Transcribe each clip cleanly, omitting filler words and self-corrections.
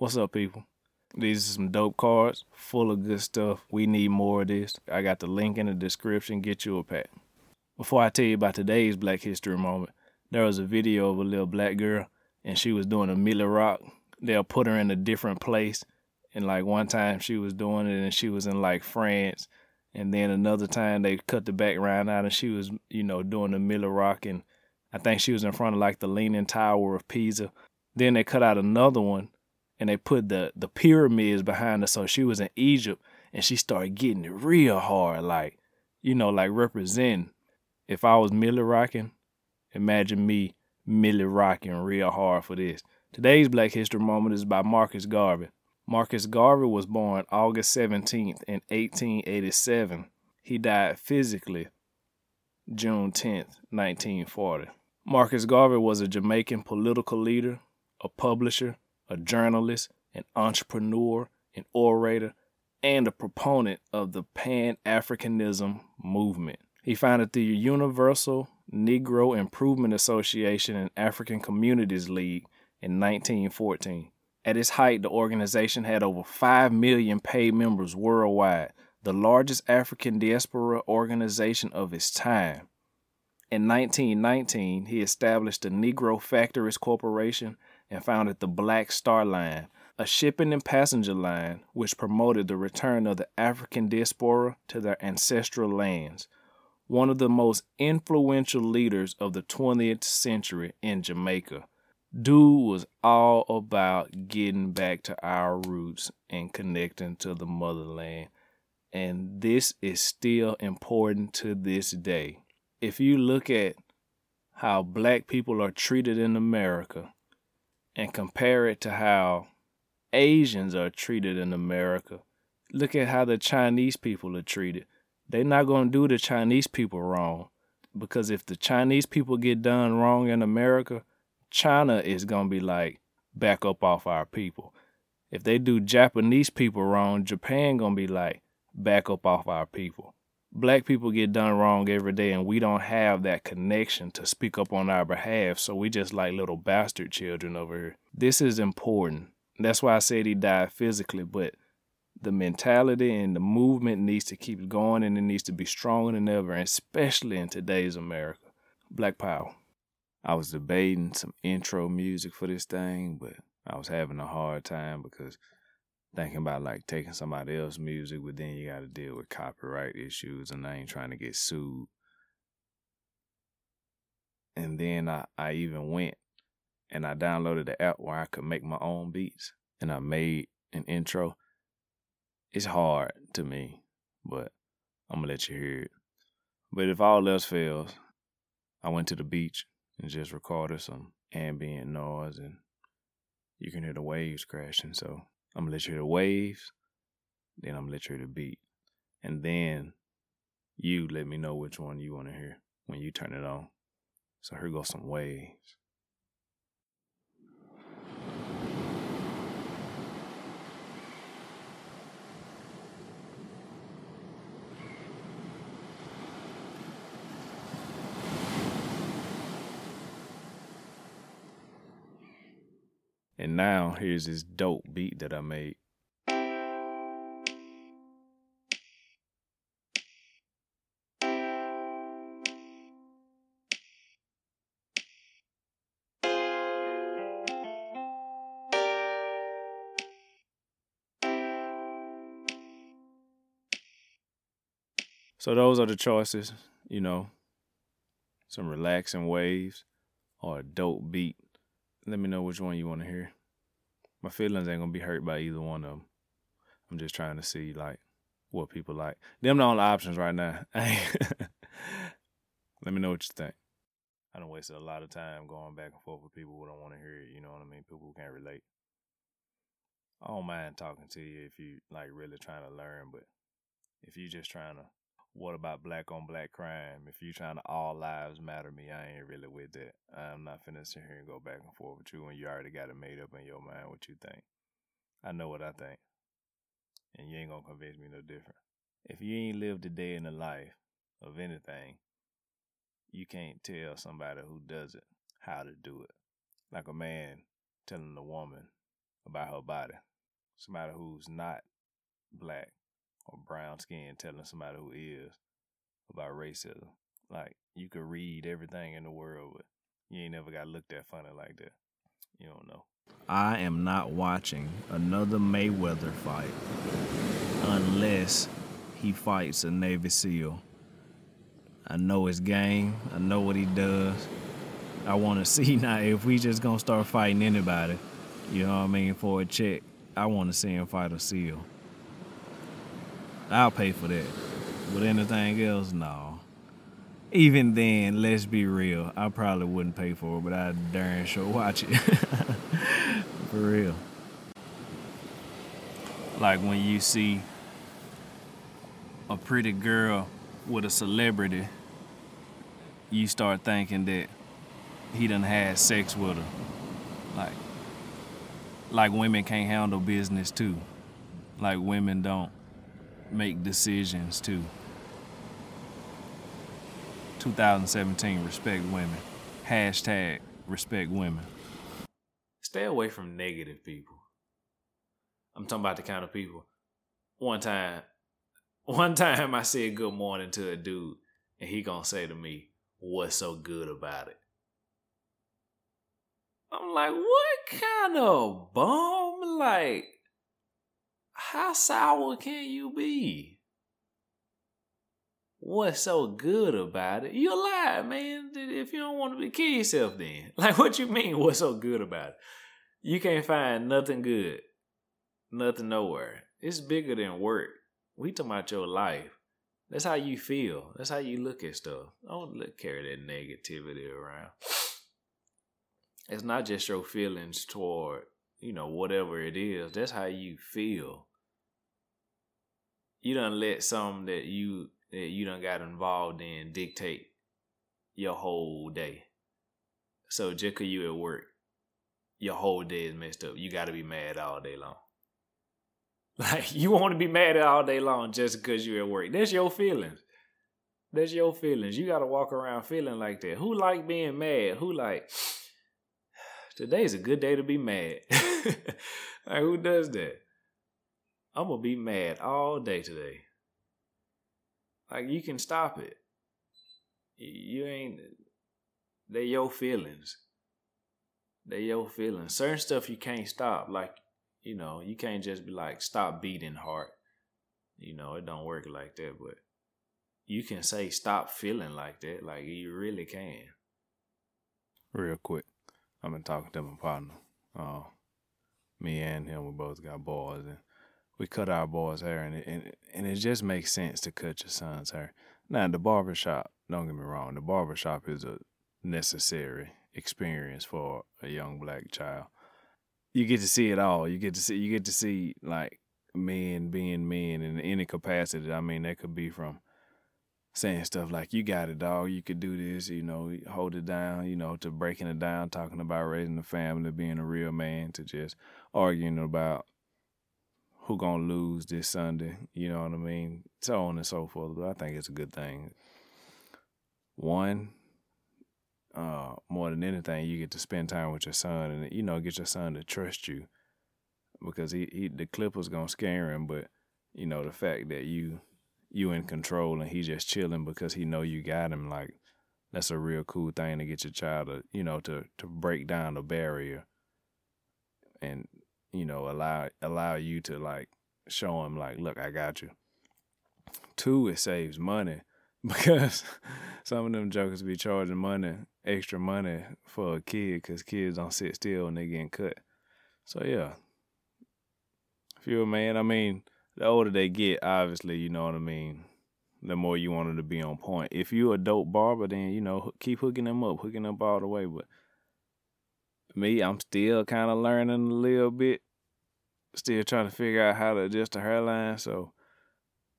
What's up, people? These are some dope cards, full of good stuff. We need more of this. I got the link in the description. Get you a pack. Before I tell you about today's Black History Moment, there was a video of a little black girl, and she was doing a milli rock. They'll put her in a different place, and like one time she was doing it, and she was in like France, and then another time they cut the background out, and she was, you know, doing the milli rock, and I think she was in front of like the Leaning Tower of Pisa. Then they cut out another one, and they put the pyramids behind her, so she was in Egypt, and she started getting it real hard, like, you know, like representing. If I was milli rocking, imagine me milli rocking real hard for this. Today's Black History Moment is by Marcus Garvey. Marcus Garvey was born August 17th in 1887. He died physically June 10th, 1940. Marcus Garvey was a Jamaican political leader, a publisher, a journalist, an entrepreneur, an orator, and a proponent of the Pan-Africanism movement. He founded the Universal Negro Improvement Association and African Communities League in 1914. At its height, the organization had over 5 million paid members worldwide, the largest African diaspora organization of its time. In 1919, he established the Negro Factories Corporation and founded the Black Star Line, a shipping and passenger line which promoted the return of the African diaspora to their ancestral lands. One of the most influential leaders of the 20th century in Jamaica. Dude was all about getting back to our roots and connecting to the motherland. And this is still important to this day. If you look at how black people are treated in America and compare it to how Asians are treated in America, look at how the Chinese people are treated. They're not going to do the Chinese people wrong, because if the Chinese people get done wrong in America, China is going to be like, back up off our people. If they do Japanese people wrong, Japan going to be like, back up off our people. Black people get done wrong every day, and we don't have that connection to speak up on our behalf, so we just like little bastard children over here. This is important. That's why I said he died physically, but the mentality and the movement needs to keep going, and it needs to be stronger than ever, especially in today's America. Black Power. I was debating some intro music for this thing, but I was having a hard time because thinking about like taking somebody else's music, but then you got to deal with copyright issues, and I ain't trying to get sued. And then I even went and I downloaded the app where I could make my own beats, and I made an intro. It's hard to me, but I'm going to let you hear it. But if all else fails, I went to the beach and just recorded some ambient noise, and you can hear the waves crashing. So I'm going to let you hear the waves, then I'm going to let you hear the beat. And then you let me know which one you want to hear when you turn it on. So here goes some waves. And now, here's this dope beat that I made. So those are the choices, you know, some relaxing waves or a dope beat. Let me know which one you want to hear. My feelings ain't going to be hurt by either one of them. I'm just trying to see, like, what people like. Them the only options right now. Let me know what you think. I done wasted a lot of time going back and forth with people who don't want to hear it, you know what I mean? People who can't relate. I don't mind talking to you if you, like, really trying to learn, but if you just trying to, what about black on black crime? If you trying to all lives matter me, I ain't really with that. I'm not finna sit here and go back and forth with you when you already got it made up in your mind what you think. I know what I think. And you ain't gonna convince me no different. If you ain't lived a day in the life of anything, you can't tell somebody who does it how to do it. Like a man telling a woman about her body. Somebody who's not black or brown skinned telling somebody who is about racism. Like, you could read everything in the world, but you ain't never got looked at funny like that. You don't know. I am not watching another Mayweather fight unless he fights a Navy SEAL. I know his game. I know what he does. I want to see now if we just going to start fighting anybody, you know what I mean, for a check. I want to see him fight a SEAL. I'll pay for that. But anything else, no. Even then, let's be real, I probably wouldn't pay for it, but I darn sure watch it. For real. Like when you see a pretty girl with a celebrity, you start thinking that he done had sex with her. Like women can't handle business too. Like women don't make decisions too. 2017, respect women. Hashtag respect women. Stay away from negative people. I'm talking about the kind of people. One time I said good morning to a dude and he gonna say to me, "What's so good about it?" I'm like, what kind of bum? Like, how sour can you be? What's so good about it? You lie, man. If you don't want to kill yourself then. Like, what you mean, what's so good about it? You can't find nothing good. Nothing nowhere. It's bigger than work. We talking about your life. That's how you feel. That's how you look at stuff. Don't carry that negativity around. It's not just your feelings toward, you know, whatever it is. That's how you feel. You done let something that you done got involved in dictate your whole day. So just 'cause you at work, your whole day is messed up. You got to be mad all day long. Like, you want to be mad all day long just 'cause you at work. That's your feelings. That's your feelings. You got to walk around feeling like that. Who like being mad? Who like... Today's a good day to be mad. Like, who does that? I'm going to be mad all day today. Like, you can stop it. You ain't... They're your feelings. They're your feelings. Certain stuff you can't stop. Like, you know, you can't just be like, stop beating heart. You know, it don't work like that. But you can say stop feeling like that. Like, you really can. Real quick. I've been talking to my partner. Me and him, we both got boys, and we cut our boys' hair, and it just makes sense to cut your son's hair. Now, the barbershop, don't get me wrong, the barbershop is a necessary experience for a young black child. You get to see it all. You get to see like men being men in any capacity. I mean, that could be from saying stuff like, you got it, dog, you could do this, you know, hold it down, you know, to breaking it down, talking about raising the family, being a real man, to just arguing about who gonna lose this Sunday, you know what I mean, so on and so forth. But I think it's a good thing. One, more than anything, you get to spend time with your son and, you know, get your son to trust you, because he the Clippers gonna scare him, but, you know, the fact that you in control and he just chilling because he know you got him, like, that's a real cool thing to get your child to, you know, to break down the barrier and, you know, allow you to, like, show him, like, look, I got you. Two, it saves money, because some of them jokers be charging extra money for a kid, because kids don't sit still and they getting cut. So, yeah. If you're a man, I mean, the older they get, obviously, you know what I mean, the more you want them to be on point. If you a dope barber, then, you know, keep hooking them up all the way. But me, I'm still kind of learning a little bit, still trying to figure out how to adjust the hairline. So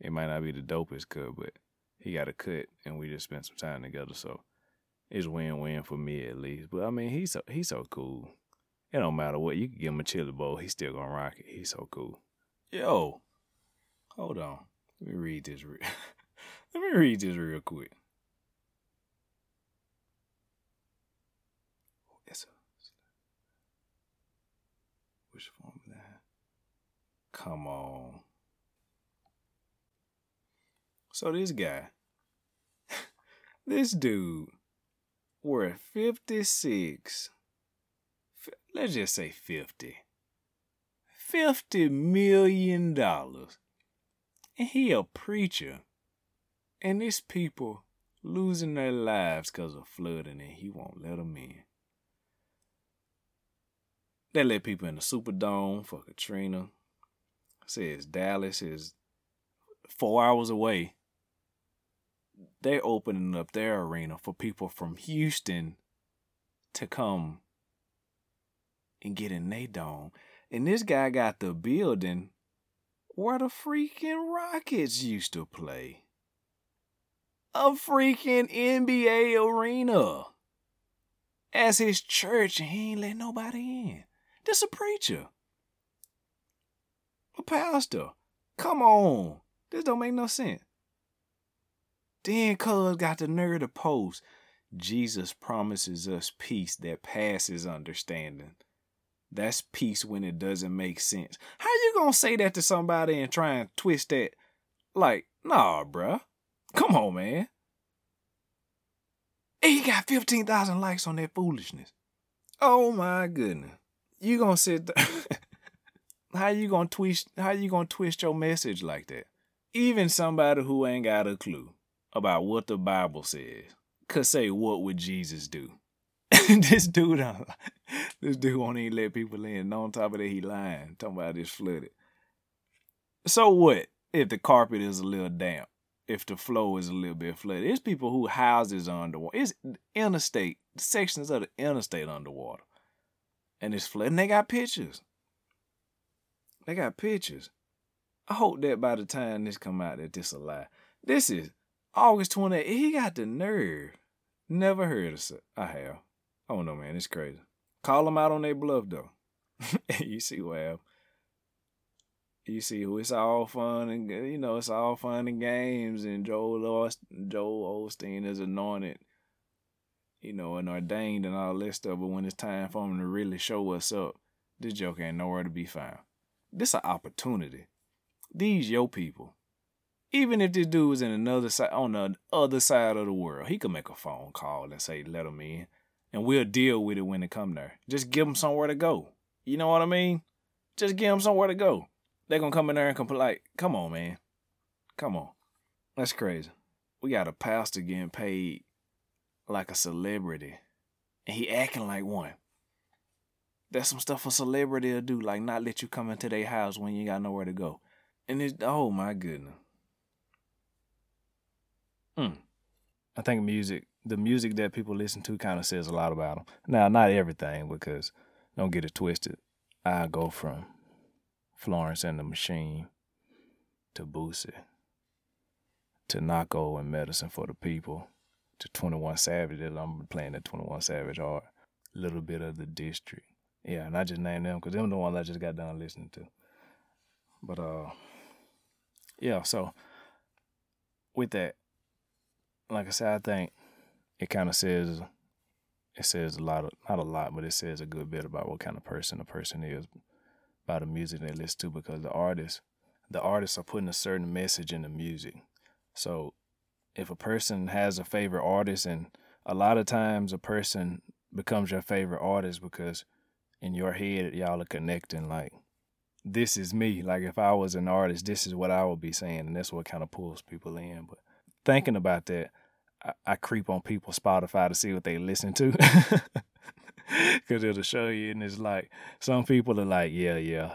it might not be the dopest cut, but he got a cut, and we just spent some time together. So it's win-win for me, at least. But, I mean, he's so cool. It don't matter what. You can give him a chili bowl, he's still going to rock it. He's so cool. Yo. Hold on. Let me read this real quick. Which one? Come on. So this guy, this dude, worth 56, let's just say 50, $50 million. And he a preacher. And these people losing their lives because of flooding, and he won't let them in. They let people in the Superdome for Katrina. Says Dallas is 4 hours away. They're opening up their arena for people from Houston to come and get in their dome. And this guy got the building where the freaking Rockets used to play. A freaking NBA arena as his church, and he ain't let nobody in. This a preacher. A pastor. Come on. This don't make no sense. Then cuz got the nerve to post, Jesus promises us peace that passes understanding. That's peace when it doesn't make sense. How you gonna say that to somebody and try and twist that? Like, nah, bruh. Come on, man. And he got 15,000 likes on that foolishness. Oh my goodness. You gonna sit there. How you gonna twist your message like that? Even somebody who ain't got a clue about what the Bible says could say, what would Jesus do? This dude won't even let people in. And on top of that, he lying. Talking about it's flooded. So what if the carpet is a little damp? If the flow is a little bit flooded? It's people who houses are underwater. It's interstate, sections of the interstate underwater. And it's flooded. And they got pictures. I hope that by the time this come out that this a lie. This is August 28th. He got the nerve. Never heard of it. I have. Oh no, man. It's crazy. Call them out on their bluff, though. You see what happened. You see, it's all fun and games, and Joel Osteen is anointed, and ordained and all that stuff. But when it's time for him to really show us up, this joke ain't nowhere to be found. This an opportunity. These your people. Even if this dude was on the other side of the world, he could make a phone call and say, "Let them in," and we'll deal with it when they come there. Just give them somewhere to go. You know what I mean? Just give them somewhere to go. They're going to come in there and complain. Like, come on, man. Come on. That's crazy. We got a pastor getting paid like a celebrity, and he acting like one. That's some stuff a celebrity will do, like not let you come into their house when you got nowhere to go. And it's, oh, my goodness. I think the music that people listen to kind of says a lot about them. Now, not everything, because don't get it twisted. I go from Florence and the Machine to Boosie to Naco and Medicine for the People to 21 Savage. I'm playing that 21 Savage art. A little bit of the District. Yeah, and I just named them because them the ones I just got done listening to. But, yeah, so with that, like I said, I think it kind of says, it says a good bit about what kind of person a person is by the music they listen to, because the artists are putting a certain message in the music. So if a person has a favorite artist, and a lot of times a person becomes your favorite artist because in your head y'all are connecting, like, this is me. Like, if I was an artist, this is what I would be saying, and that's what kind of pulls people in. But thinking about that, I creep on people's Spotify to see what they listen to. Because it'll show you, and it's like, some people are like, yeah,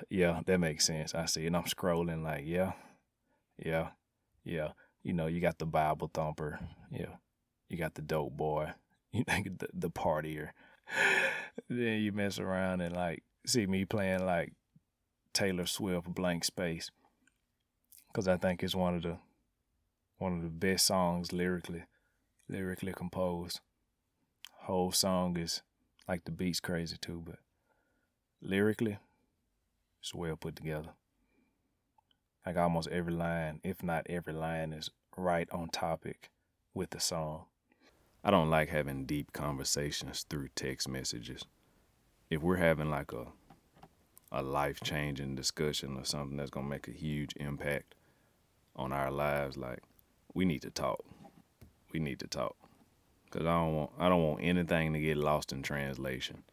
that makes sense. I see. And I'm scrolling like, yeah. You got the Bible thumper. Yeah. You got the dope boy. You think the partier. Then you mess around and, like, see me playing, like, Taylor Swift, Blank Space. Because I think it's one of the best songs lyrically composed. Whole song is... like, the beat's crazy too, but lyrically, it's well put together. Like, almost every line, if not every line, is right on topic with the song. I don't like having deep conversations through text messages. If we're having like a a life-changing discussion or something that's going to make a huge impact on our lives, like, we need to talk. We need to talk. Because I don't want anything to get lost in translation.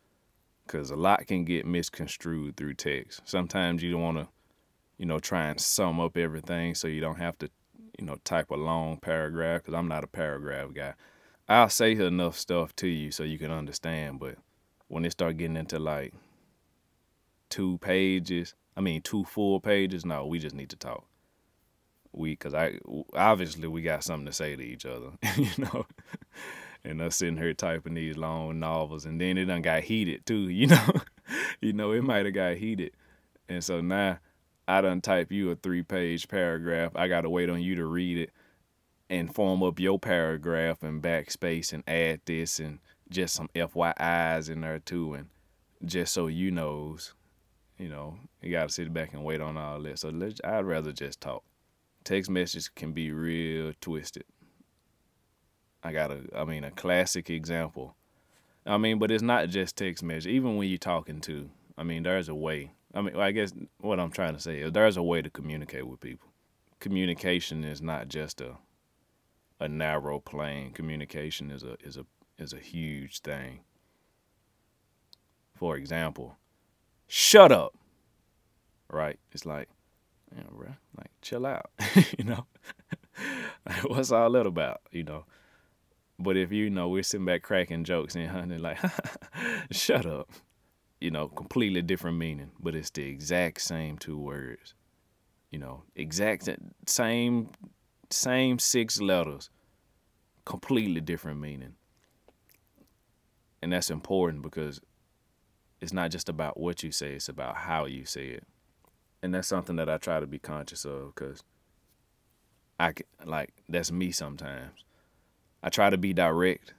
Because a lot can get misconstrued through text. Sometimes you don't want to, try and sum up everything so you don't have to, type a long paragraph, because I'm not a paragraph guy. I'll say enough stuff to you so you can understand, but when it start getting into, like, 2 full pages, no, we just need to talk. Because obviously we got something to say to each other, and us sitting here typing these long novels, and then it done got heated too, it might have got heated. And so now I done type you a 3-page paragraph. I got to wait on you to read it and form up your paragraph and backspace and add this and just some FYIs in there too. And just so you knows, you got to sit back and wait on all this. So I'd rather just talk. Text messages can be real twisted. A classic example. But it's not just text message. Even when you're talking to, there's a way. I guess what I'm trying to say is there's a way to communicate with people. Communication is not just a narrow plane. Communication is a huge thing. For example, shut up. Right? It's like, man, bro, like, chill out, like, what's all that about, but if, we're sitting back cracking jokes and hunting, like, shut up, completely different meaning, but it's the exact same 2 words, exact same 6 letters, completely different meaning. And that's important because it's not just about what you say, it's about how you say it. And that's something that I try to be conscious of, because that's me sometimes. I try to be direct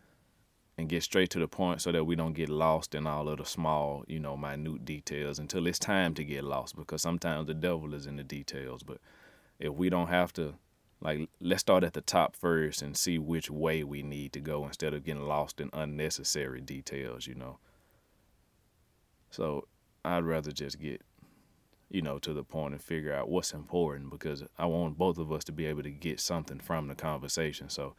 and get straight to the point so that we don't get lost in all of the small, minute details until it's time to get lost, because sometimes the devil is in the details. But if we don't have to, let's start at the top first and see which way we need to go instead of getting lost in unnecessary details, So I'd rather just get to the point and figure out what's important, because I want both of us to be able to get something from the conversation. So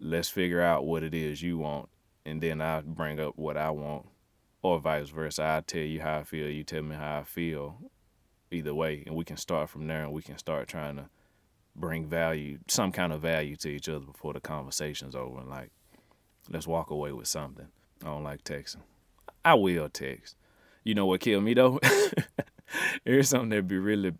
let's figure out what it is you want, and then I'll bring up what I want, or vice versa. I'll tell you how I feel, you tell me how I feel, either way. And we can start from there, and we can start trying to bring value, some kind of value to each other before the conversation's over. And let's walk away with something. I don't like texting. I will text. You know what killed me, though? Here's something that be really,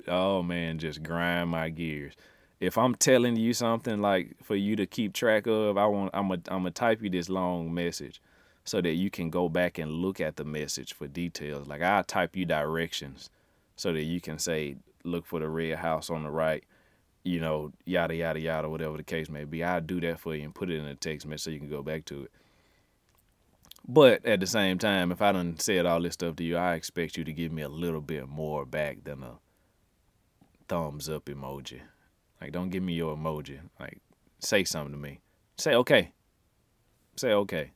just grind my gears. If I'm telling you something for you to keep track of, I'm gonna type you this long message so that you can go back and look at the message for details. I'll type you directions so that you can say, look for the red house on the right, yada, yada, yada, whatever the case may be. I'll do that for you and put it in a text message so you can go back to it. But at the same time, if I done said all this stuff to you, I expect you to give me a little bit more back than a thumbs up emoji. Don't give me your emoji. Say something to me. Say okay. Say okay.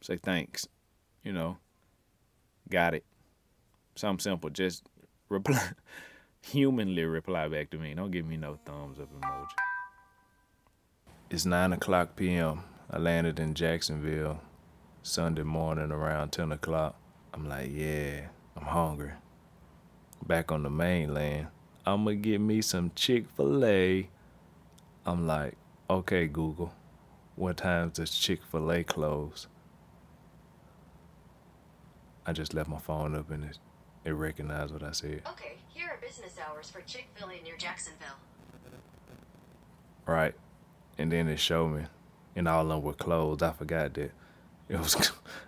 Say thanks. Got it. Something simple. Just reply. Humanly reply back to me. Don't give me no thumbs up emoji. It's 9:00 p.m. I landed in Jacksonville. Sunday morning around 10 o'clock, I'm like, yeah, I'm hungry. Back on the mainland, I'm gonna get me some Chick-fil-A. I'm like, okay, Google, what time does Chick-fil-A close? I just left my phone up and it recognized what I said. Okay, here are business hours for Chick-fil-A near Jacksonville. Right, and then it showed me, and all of them were closed. I forgot that.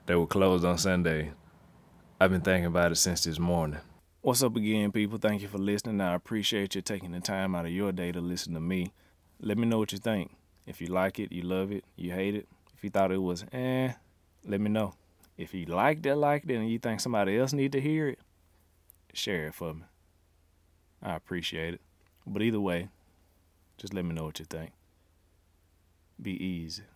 They were closed on Sunday. I've been thinking about it since this morning. What's up again, people? Thank you for listening. I appreciate you taking the time out of your day to listen to me. Let me know what you think. If you like it, you love it, you hate it. If you thought it was, let me know. If you liked it, and you think somebody else need to hear it, share it for me. I appreciate it. But either way, just let me know what you think. Be easy.